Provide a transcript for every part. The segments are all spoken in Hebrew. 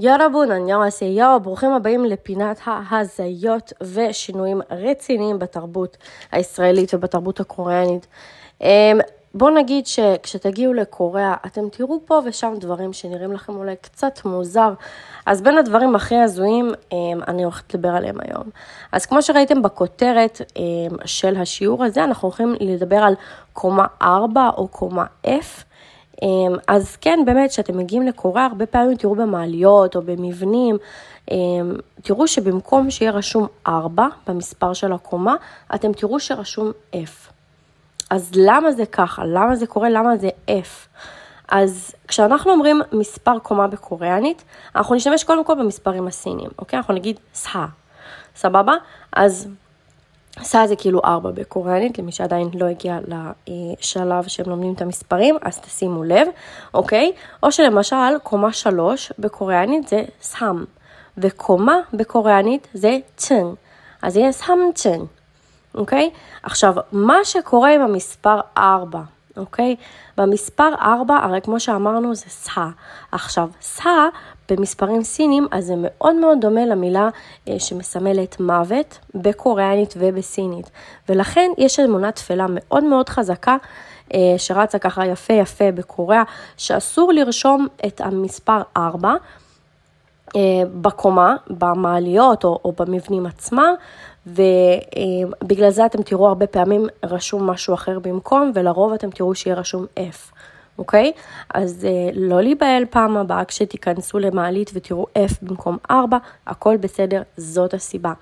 יורבון, 안녕하세요. ברוכים הבאים לפינת ההזיות ושינויים רציניים בתרבות הישראלית ובתרבות הקוריאנית. בואו נגיד שכשתגיעו לקוריאה, אתם תראו פה ושם דברים שנראים לכם אולי קצת מוזר. אז בין הדברים הכי הזויים, אני הולכת לדבר עליהם היום. אז כמו שראיתם בכותרת של השיעור הזה, אנחנו הולכים לדבר על קומה 4 או קומה F. אז כן, באמת, כשאתם מגיעים לקוריאה, הרבה פעמים תראו במעליות או במבנים, תראו שבמקום שיהיה רשום 4 במספר של הקומה, אתם תראו שרשום F. אז למה זה ככה? למה זה קורה? למה זה F? אז כשאנחנו אומרים מספר קומה בקוריאנית, אנחנו נשתמש קודם כל במספרים הסיניים, אוקיי? אנחנו נגיד סה, סבבה? אז סה זה כאילו 4 בקוריאנית, למי שעדיין לא הגיע לשלב שהם לומדים את המספרים, אז תשימו לב, אוקיי? או שלמשל, קומה 3 בקוריאנית זה סם, וקומה בקוריאנית זה צ'ן, אז זה יהיה סם צ'ן. אוקיי? עכשיו, מה שקורה עם המספר 4, אוקיי? במספר 4, הרי כמו שאמרנו, זה סה. עכשיו, סה, במספרים סינים, אז זה מאוד מאוד דומה למילה שמסמלת מוות בקוריאנית ובסינית. ולכן יש אמונה תפלה מאוד מאוד חזקה, שרצה ככה יפה יפה בקוריאה, שאסור לרשום את המספר 4, בקומה, במעליות או במבנים עצמם, ובגלל זה אתם תראו הרבה פעמים רשום משהו אחר במקום, ולרוב אתם תראו שיהיה רשום F, אוקיי? אז לא להיבהל פעם הבאה כשתיכנסו למעלית ותראו F במקום 4, הכל בסדר, זאת הסיבה.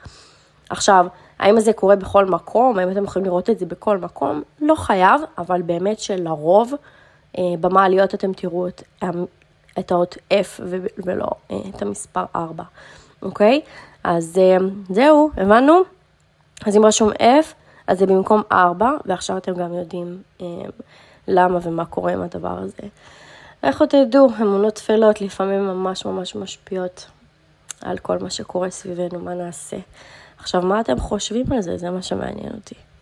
עכשיו, האם זה קורה בכל מקום? האם אתם יכולים לראות את זה בכל מקום? לא חייב, אבל באמת שלרוב במעליות אתם תראו את האות F ולא את המספר 4, אוקיי? אז זהו, הבנו? אז אם רשום F, אז זה במקום 4, ועכשיו אתם גם יודעים למה ומה קורה עם הדבר הזה. איך תדעו, אמונות תפלות לפעמים ממש ממש משפיעות על כל מה שקורה סביבנו, מה נעשה? עכשיו, מה אתם חושבים על זה? זה מה שמעניין אותי.